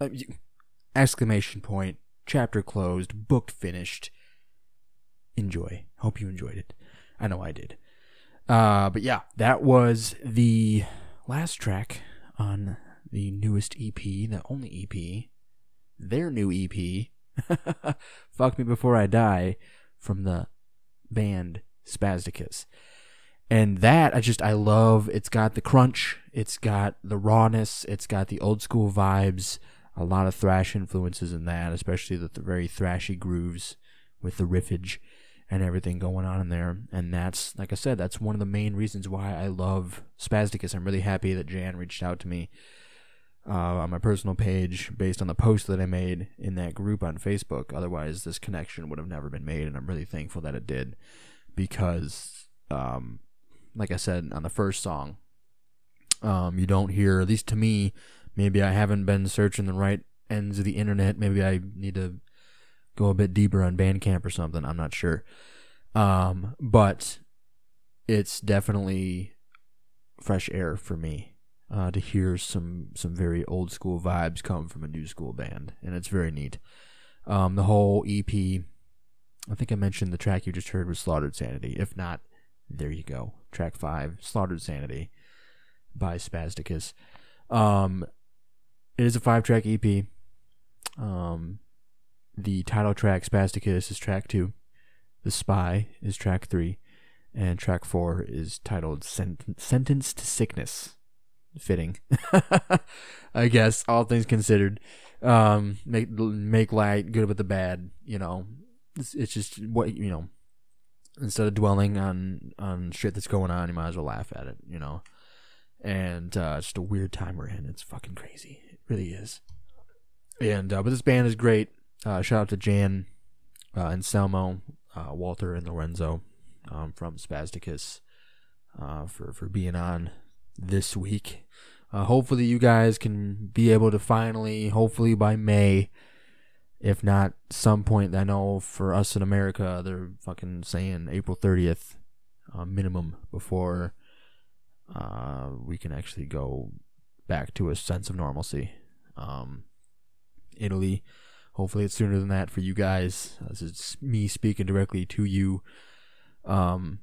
Uh, you, exclamation point, chapter closed, booked finished. Enjoy. Hope you enjoyed it. I know I did. Uh, but yeah, that was the last track on the newest E P, the only E P, their new E P, Fuck Me Before I Die, from the band Spasticus. And that, I just, I love, it's got the crunch, it's got the rawness, it's got the old school vibes, a lot of thrash influences in that, especially the th- very thrashy grooves with the riffage and everything going on in there. And that's, like I said, that's one of the main reasons why I love Spasticus. I'm really happy that Jan reached out to me uh, on my personal page based on the post that I made in that group on Facebook. Otherwise, this connection would have never been made, and I'm really thankful that it did, because, um, like I said on the first song, um, you don't hear, at least to me, maybe I haven't been searching the right ends of the internet. Maybe I need to go a bit deeper on Bandcamp or something. I'm not sure. Um, but it's definitely fresh air for me uh, to hear some, some very old school vibes come from a new school band. And it's very neat. Um, the whole E P, I think I mentioned the track you just heard was Slaughtered Sanity. If not, there you go. Track five, Slaughtered Sanity by Spasticus. Um, it is a five-track E P. Um... The title track, Spasticus, is track two. The Spy is track three. And track four is titled Sent- Sentence to Sickness. Fitting. I guess, all things considered. Um, make make light, good with the bad, you know. It's, it's just, what you know, instead of dwelling on, on shit that's going on, you might as well laugh at it, you know. And uh, it's just a weird time we're in. It's fucking crazy. It really is. And uh, but this band is great. Uh, shout out to Jan, uh, Anselmo, uh, Walter, and Lorenzo um, from Spasticus uh, for, for being on this week. Uh, hopefully you guys can be able to finally, hopefully by May, if not some point. I know for us in America, they're fucking saying April thirtieth uh, minimum before uh, we can actually go back to a sense of normalcy. Um, Italy... Hopefully it's sooner than that for you guys. This is me speaking directly to you. Um,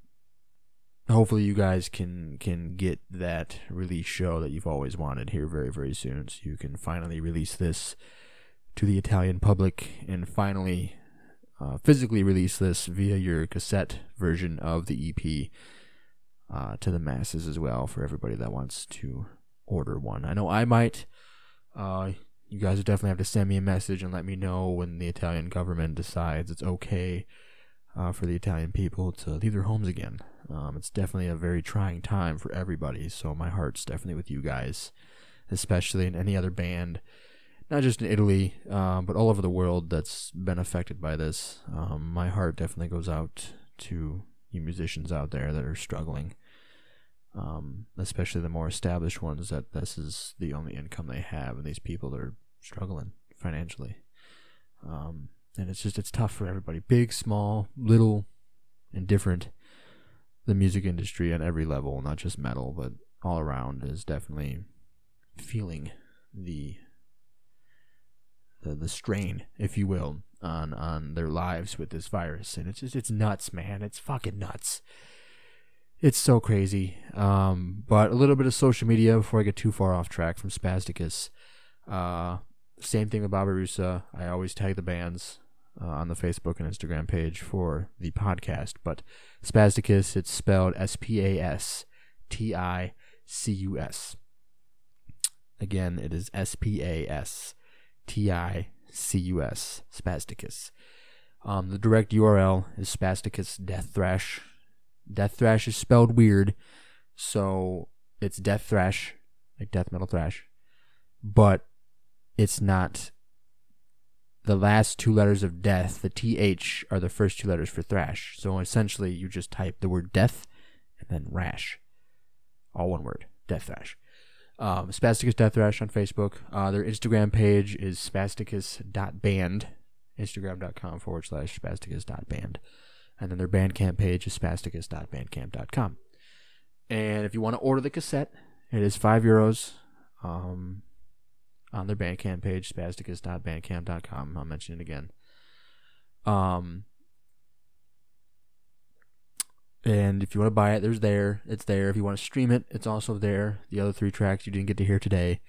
hopefully you guys can can get that release show that you've always wanted here very, very soon. So you can finally release this to the Italian public and finally uh, physically release this via your cassette version of the E P uh, to the masses as well, for everybody that wants to order one. I know I might... Uh, You guys would definitely have to send me a message and let me know when the Italian government decides it's okay uh, for the Italian people to leave their homes again. Um, it's definitely a very trying time for everybody, so my heart's definitely with you guys, especially in any other band, not just in Italy, uh, but all over the world that's been affected by this. Um, my heart definitely goes out to you musicians out there that are struggling. Um, especially the more established ones, that this is the only income they have, and these people are struggling financially. Um, and it's just, it's tough for everybody, big, small, little, and different. The music industry at every level, not just metal, but all around, is definitely feeling the the, the strain, if you will, on, on their lives with this virus. And it's just, it's nuts, man. It's fucking nuts. It's so crazy, um, but a little bit of social media before I get too far off track from Spasticus. Uh, same thing with Babirusa. I always tag the bands uh, on the Facebook and Instagram page for the podcast, but Spasticus, it's spelled S P A S T I C U S. Again, it is S P A S T I C U S, Spasticus. Um, the direct U R L is Spasticus Death Thrash. Death Thrash is spelled weird, so it's Death Thrash, like death metal thrash, but it's not the last two letters of death. The T H are the first two letters for thrash, so essentially you just type the word death and then rash, all one word, Death Thrash. Um, Spasticus Death Thrash on Facebook. Uh, their Instagram page is spasticus dot band, instagram dot com forward slash spasticus dot band. And then their Bandcamp page is spasticus dot bandcamp dot com. And if you want to order the cassette, It is five euros um, on their Bandcamp page, spasticus dot bandcamp dot com. I'll mention it again. Um, and if you want to buy it, there's there. It's there. If you want to stream it, it's also there. The other three tracks you didn't get to hear today,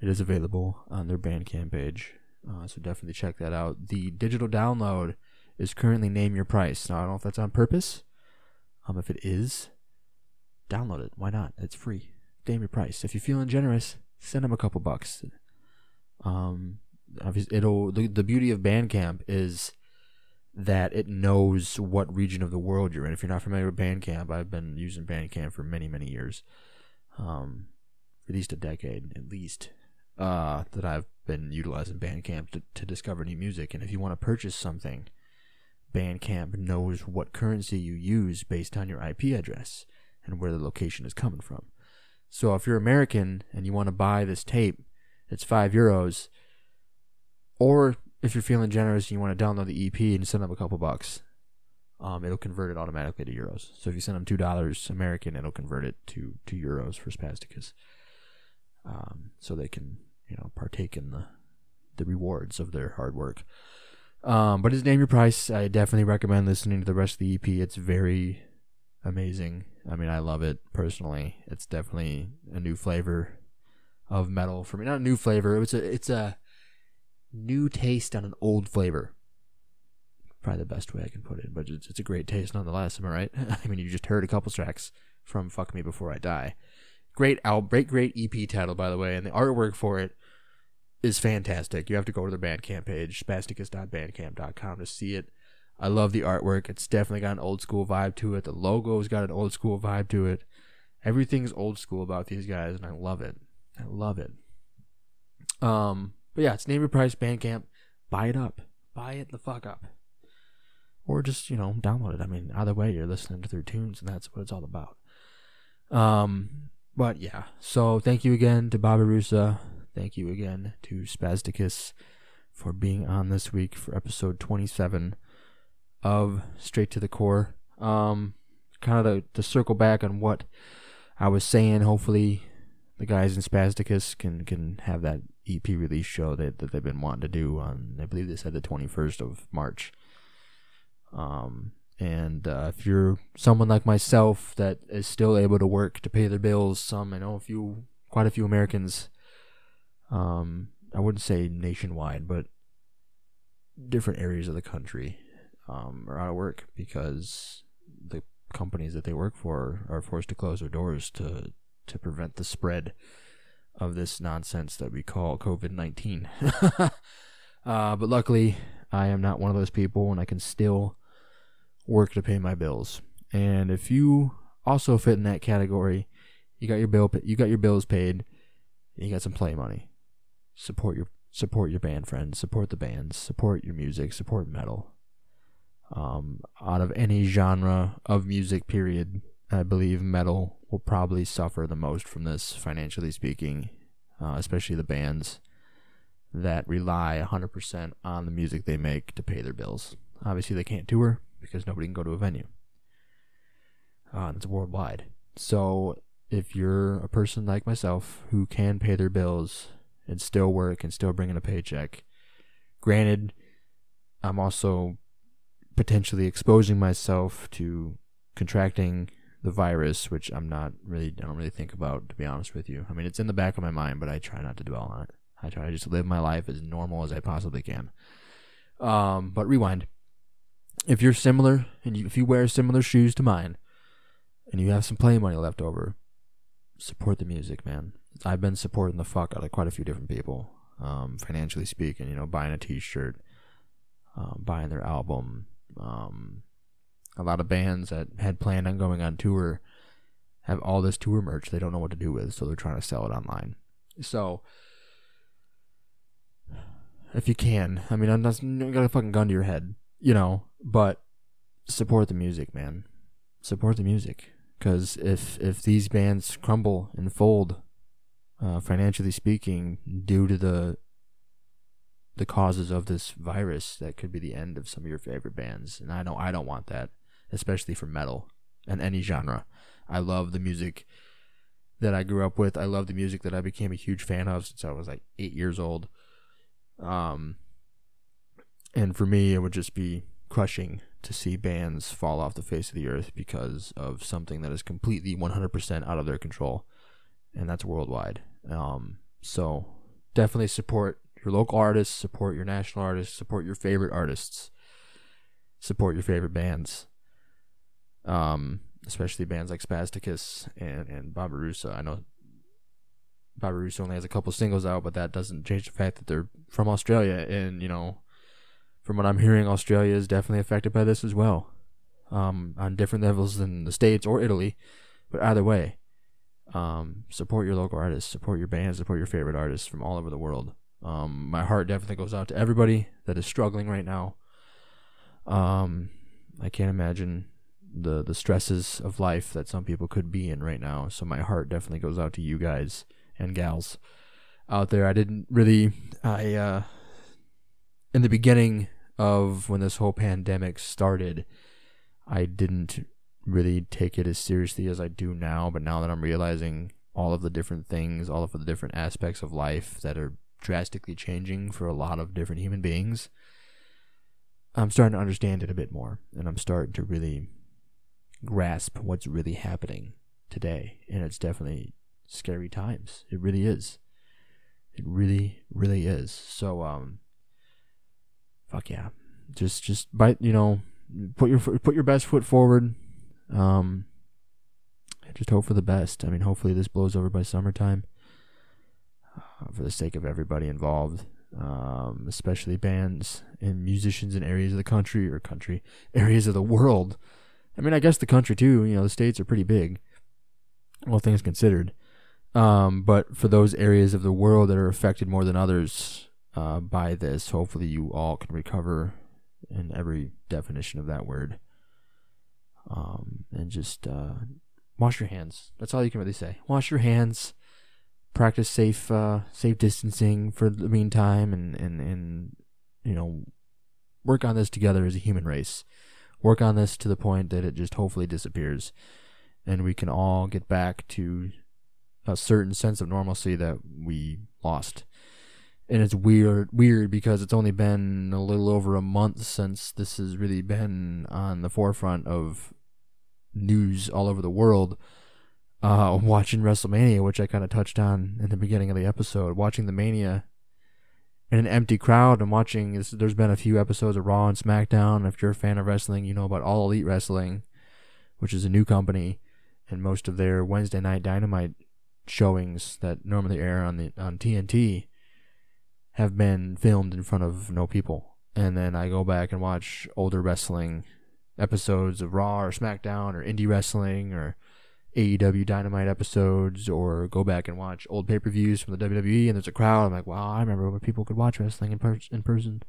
it is available on their Bandcamp page. Uh, so definitely check that out. The digital download is currently Name Your Price. Now, I don't know if that's on purpose. Um, if it is, download it. Why not? It's free. Name Your Price. If you're feeling generous, send them a couple bucks. Um, obviously, it'll the, the beauty of Bandcamp is that it knows what region of the world you're in. If you're not familiar with Bandcamp, I've been using Bandcamp for many, many years. Um, at least a decade, at least. Uh, that I've been utilizing Bandcamp to, to discover new music. And if you want to purchase something, Bandcamp knows what currency you use based on your I P address and where the location is coming from. So if you're American and you want to buy this tape, it's five euros. Or if you're feeling generous and you want to download the E P and send them a couple bucks, um, it'll convert it automatically to euros. So if you send them two dollars American, it'll convert it to, to euros for Spasticus. Um, so they can, you know, partake in the the rewards of their hard work. Um, but it's Name Your Price. I definitely recommend listening to the rest of the E P. It's very amazing. I mean, I love it personally. It's definitely a new flavor of metal for me. Not a new flavor. It's a it's a new taste on an old flavor. Probably the best way I can put it. But it's, it's a great taste nonetheless. Am I right? I mean, you just heard a couple tracks from "Fuck Me Before I Die." Great album, great, great E P title, by the way, and the artwork for it is fantastic. You have to go to their Bandcamp page, spasticus dot bandcamp dot com, to see it. I love the artwork. It's definitely got an old school vibe to it. The logo's got an old school vibe to it. Everything's old school about these guys, and I love it. I love it. Um, but yeah, it's Name Your Price, Bandcamp. Buy it up. Buy it the fuck up. Or just, you know, download it. I mean, either way, you're listening to their tunes, and that's what it's all about. Um... But yeah, so thank you again to Babirusa. Thank you again to Spasticus for being on this week for episode twenty-seven of Straight to the Core. Um, kind of to, to circle back on what I was saying, hopefully the guys in Spasticus can, can have that E P release show that, that they've been wanting to do on, I believe they said the twenty-first of March. Um... And uh, if you're someone like myself that is still able to work to pay their bills, some I know a few, quite a few Americans. Um, I wouldn't say nationwide, but different areas of the country um, are out of work because the companies that they work for are forced to close their doors to to prevent the spread of this nonsense that we call covid nineteen. uh, but luckily, I am not one of those people, and I can still work to pay my bills. And if you also fit in that category, you got your bill, you got your bills paid, and you got some play money. Support your support your band friends, support the bands, support your music, support metal. Um, out of any genre of music, period, I believe metal will probably suffer the most from this, financially speaking, uh, especially the bands that rely one hundred percent on the music they make to pay their bills. Obviously, they can't tour, because nobody can go to a venue. Uh, and it's worldwide. So if you're a person like myself who can pay their bills and still work and still bring in a paycheck, granted, I'm also potentially exposing myself to contracting the virus, which I'm not really, I don't really think about, to be honest with you. I mean, it's in the back of my mind, but I try not to dwell on it. I try to just live my life as normal as I possibly can. Um, but rewind. If you're similar, and you, if you wear similar shoes to mine, and you have some play money left over, support the music, man. I've been supporting the fuck out of quite a few different people, um, financially speaking, you know, buying a t-shirt, uh, buying their album. Um, a lot of bands that had planned on going on tour have all this tour merch they don't know what to do with, so they're trying to sell it online. So if you can, I mean, I'm not, you got a fucking gun to your head, you know, but support the music, man. Support the music. Because if, if these bands crumble and fold, uh, financially speaking, due to the the causes of this virus, that could be the end of some of your favorite bands. And I know I don't want that, especially for metal and any genre. I love the music that I grew up with. I love the music that I became a huge fan of since I was like eight years old. Um, and for me, it would just be crushing to see bands fall off the face of the earth because of something that is completely one hundred percent out of their control, and that's worldwide. Um, so definitely support your local artists, support your national artists, support your favorite artists, support your favorite bands, um, especially bands like Spasticus and, and Babirusa. I know Babirusa only has a couple singles out, but that doesn't change the fact that they're from Australia, and, you know, from what I'm hearing, Australia is definitely affected by this as well, um, on different levels than the States or Italy, but either way, um, support your local artists, support your bands, support your favorite artists from all over the world. Um, my heart definitely goes out to everybody that is struggling right now. Um, I can't imagine the, the stresses of life that some people could be in right now, so my heart definitely goes out to you guys and gals out there. I didn't really, I, uh, in the beginning of when this whole pandemic started, I didn't really take it as seriously as I do now, but now that I'm realizing all of the different things, all of the different aspects of life that are drastically changing for a lot of different human beings, I'm starting to understand it a bit more, and I'm starting to really grasp what's really happening today, and it's definitely scary times. It really is. It really, really is. So, um, fuck yeah. Just, just bite, you know, put your, put your best foot forward. Um, just hope for the best. I mean, hopefully this blows over by summertime, uh, for the sake of everybody involved, um, especially bands and musicians in areas of the country or country areas of the world. I mean, I guess the country too, you know, the States are pretty big, all things considered. Um, but for those areas of the world that are affected more than others, Uh, by this, hopefully you all can recover in every definition of that word, um, and just uh, wash your hands. That's all you can really say. Wash your hands, practice safe uh, safe distancing for the meantime, and, and, and you know, work on this together as a human race. Work on this to the point that it just hopefully disappears, and we can all get back to a certain sense of normalcy that we lost. And it's weird weird because it's only been a little over a month since this has really been on the forefront of news all over the world. Uh, watching WrestleMania, which I kind of touched on in the beginning of the episode, watching the Mania in an empty crowd, and watching this, there's been a few episodes of Raw and SmackDown. If you're a fan of wrestling, you know about All Elite Wrestling, which is a new company, and most of their Wednesday night Dynamite showings that normally air on the on T N T have been filmed in front of no people. And then I go back and watch older wrestling episodes of Raw or SmackDown or indie wrestling or A E W Dynamite episodes, or go back and watch old pay-per-views from the W W E, and there's a crowd. I'm like, wow, I remember when people could watch wrestling in, per- in person.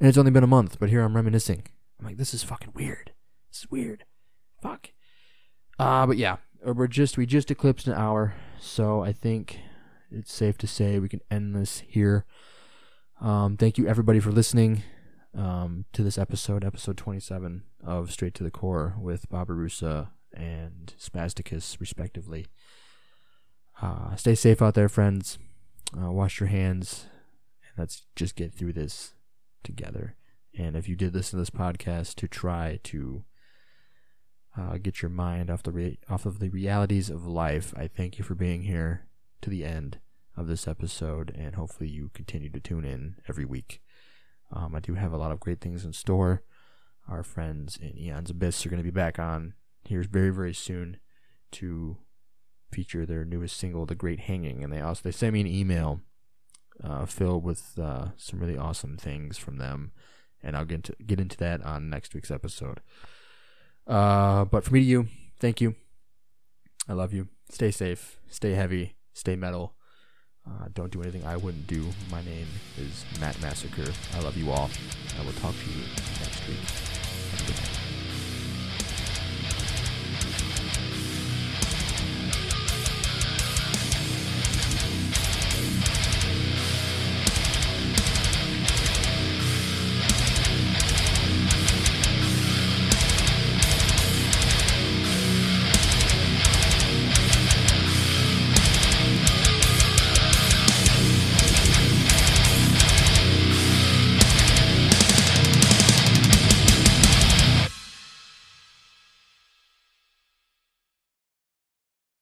And it's only been a month, but here I'm reminiscing. I'm like, this is fucking weird. This is weird. Fuck. Uh, but yeah, we're just, we just eclipsed an hour, so I think it's safe to say we can end this here. Um, thank you everybody for listening um, to this episode, episode twenty-seven of Straight to the Core with Babirusa and Spasticus, respectively. Uh, stay safe out there, friends. Uh, wash your hands. And let's just get through this together. And if you did listen to this podcast, to try to uh, get your mind off the re- off of the realities of life, I thank you for being here to the end of this episode, and hopefully you continue to tune in every week. Um, I do have a lot of great things in store. Our friends in Eons Abyss are going to be back on here very, very soon to feature their newest single, The Great Hanging, and they also they sent me an email uh, filled with uh, some really awesome things from them, and I'll get into, get into that on next week's episode. Uh, but for me to you, thank you. I love you. Stay safe. Stay heavy. Stay metal. Uh, don't do anything I wouldn't do. My name is Matt Massacre. I love you all. I will talk to you next week.